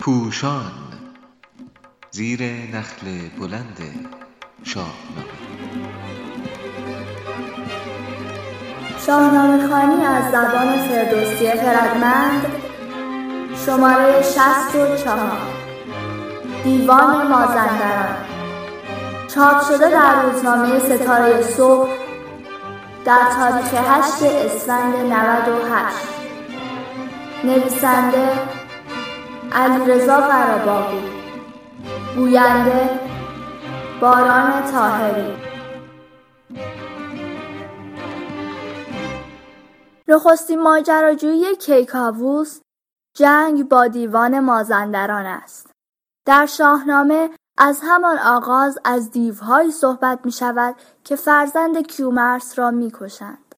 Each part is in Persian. پوشان زیر نخل بلند شاهنامه خوانی از زبان فردوسی خردمند شماره 64 دیوان مازندران چاپ شده در روزنامه ستاره صبح در تاریخ 8 اسفند 98 نویسنده علی رضا فرهادی گوینده باران تاهری نخستین ماجراجویی کیکاووس جنگ با دیوان مازندران است. در شاهنامه از همان آغاز از دیوهایی صحبت می شود که فرزند کیومرث را می کشند.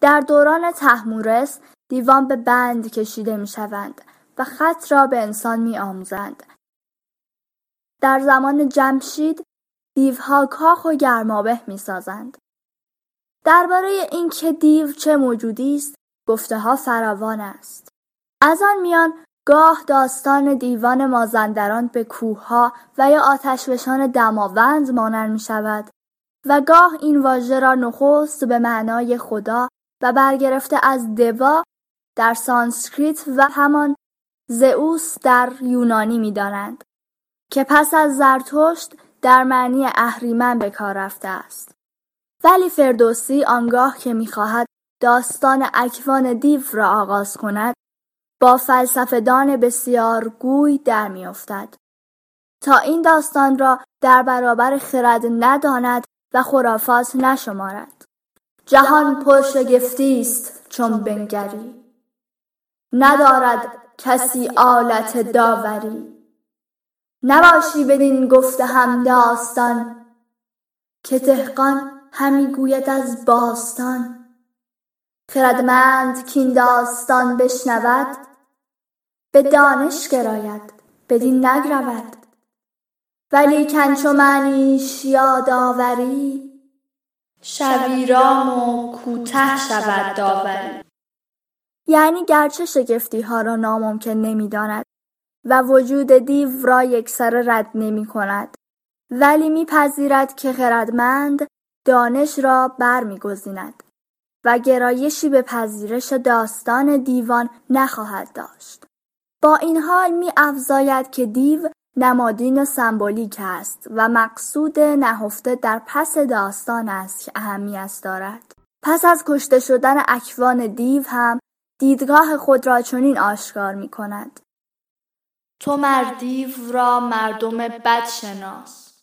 در دوران تهمورث دیوان به بند کشیده می شوند و خط را به انسان می آموزند. در زمان جمشید دیوها کاخ و گرمابه می سازند. درباره این که دیو چه موجودی است گفته ها فراوان است. از آن میان گاه داستان دیوان مازندران به کوهها و یا آتشفشان دماوند مانند می شود و گاه این واژه را نخست به معنای خدا و برگرفته از دوا در سانسکریت و همان زئوس در یونانی می دانند که پس از زرتشت در معنی اهریمن به کار رفته است. ولی فردوسی آنگاه که می‌خواهد داستان اکیوان دیف را آغاز کند با فلسفه‌دان بسیار گوی در می‌افتد تا این داستان را در برابر خرد نداند و خرافات نشمارد. جهان پر شگفتی است چون بنگری ندارد کسی آلت داوری نباشی بدین گفته هم داستان که دهقان همی گوید از باستان خردمند کین داستان بشنود به دانش گراید بدین نگرود ولی کن چو معنیش یاد آوری شوی رام و کوته شود داوری یعنی گرچه شگفتی ها را ناممکن نمی داند و وجود دیو را یکسره رد نمی کند ولی می پذیرد که خردمند دانش را برمی‌گزیند و گرایشی به پذیرش داستان دیوان نخواهد داشت. با این حال می‌افزاید که دیو نمادین سمبولیک است و مقصود نهفته در پس داستان است که اهمیت دارد. پس از کشته شدن اکیوان دیو هم دیدگاه خود را چنین آشکار می‌کند: تو مردیو را مردم بد شناس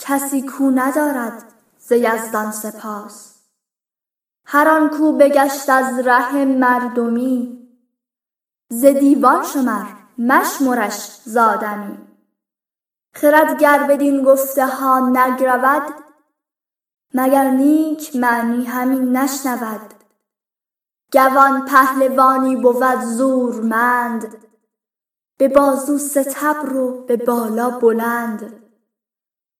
کسی کو ندارد ز یزدان سپاس هر آن کو بگشت از ره مردمی ز دیوان شمر مشمرش ز آدمی خرد گر بدین گفته ها نگرود مگر نیک معنی همین نشنود گوان پهلوانی بود زورمند به بازو ستبر و به بالا بلند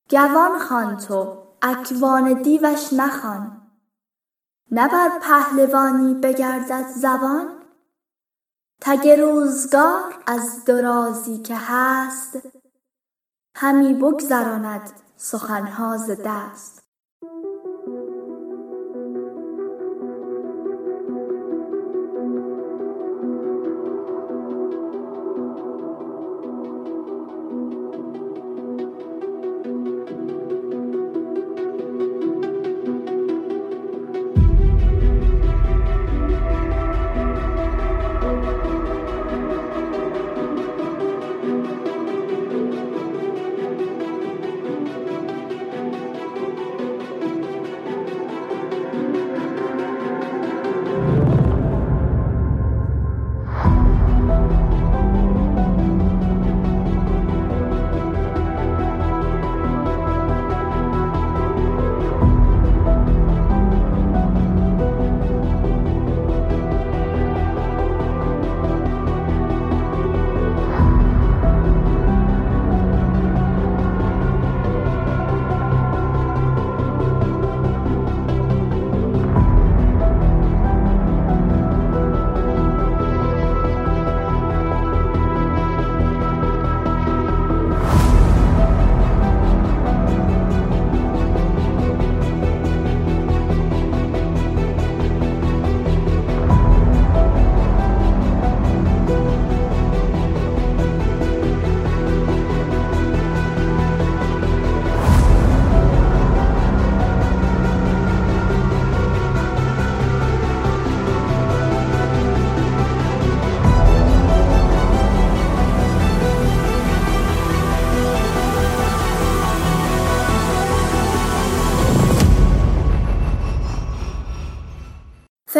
گوان خان تو اکیوان دیوش مخوان نه بر پهلوانی بگردد زبان تگ روزگار از درازی که هست همی بگذراند سخنها ز دست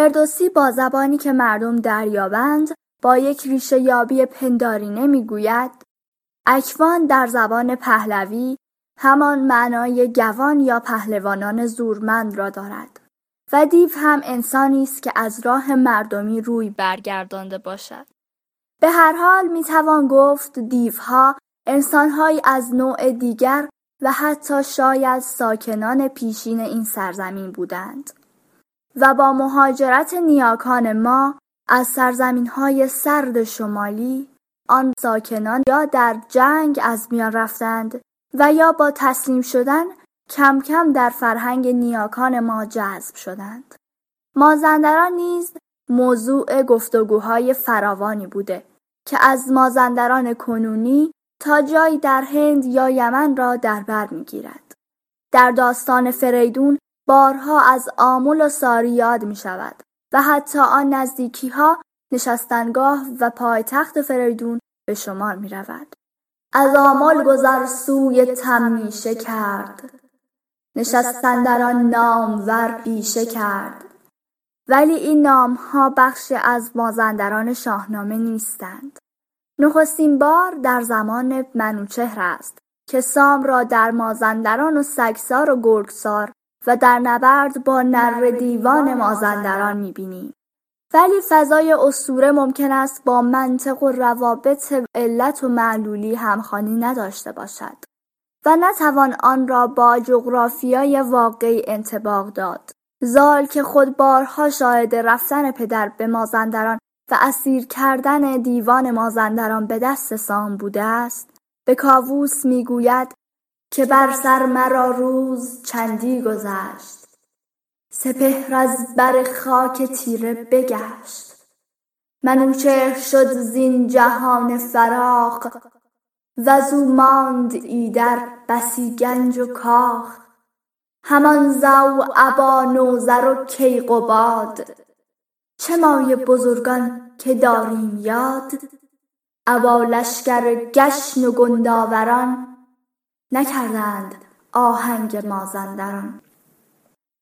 فردوسی با زبانی که مردم دریابند با یک ریشه یابی پندارینه میگوید اکوان در زبان پهلوی همان معنای گوان یا پهلوانان زورمند را دارد و دیو هم انسانی است که از راه مردمی روی برگردانده باشد. به هر حال میتوان گفت دیوها انسان‌های از نوع دیگر و حتی شاید ساکنان پیشین این سرزمین بودند و با مهاجرت نیاکان ما از سرزمین‌های سرد شمالی آن ساکنان یا در جنگ از میان رفتند و یا با تسلیم شدن کم کم در فرهنگ نیاکان ما جذب شدند. مازندران نیز موضوع گفتگوهای فراوانی بوده که از مازندران کنونی تا جایی در هند یا یمن را در بر می‌گیرد. در داستان فریدون بارها از آمول و ساری یاد می‌شود و حتی آن نزدیکی‌ها نشستنگاه و پایتخت فریدون به شمار می‌رود. از آمول گذر سوی تمیشه کرد، نشستن در آن نامور پیشه کرد. ولی این نام‌ها بخشی از مازندران شاهنامه نیستند. نخستین بار در زمان منوچهر است که سام را در مازندران و سکسار و گرگسار و در نبرد با نره دیوان مازندران می‌بینیم. ولی فضای اسطوره ممکن است با منطق و روابط علت و معلولی همخوانی نداشته باشد و نتوان آن را با جغرافیای واقعی انطباق داد. زال که خود بارها شاهد رفتن پدر به مازندران و اسیر کردن دیوان مازندران به دست سام بوده است، به کاووس میگوید که بر سر مرا روز چندی گذشت، سپهر از بر خاک تیره بگشت، منوچهر شد زین جهان فراق، وزو ماند ایدر بسی گنج و کاخ، همان زو ابا نوذر و کیقباد، چه مایه بزرگان که داریم یاد، ابا لشکر گشن و گنداوران، نکردند آهنگ مازندران.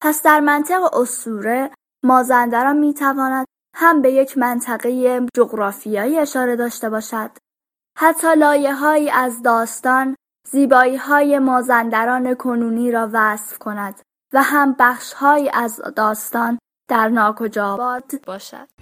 پس در منطق اسطوره مازندران میتواند هم به یک منطقه جغرافیایی اشاره داشته باشد، حتی لایه‌هایی از داستان زیبایی‌های مازندران کنونی را وصف کند و هم بخش‌هایی از داستان در ناکجا باشد.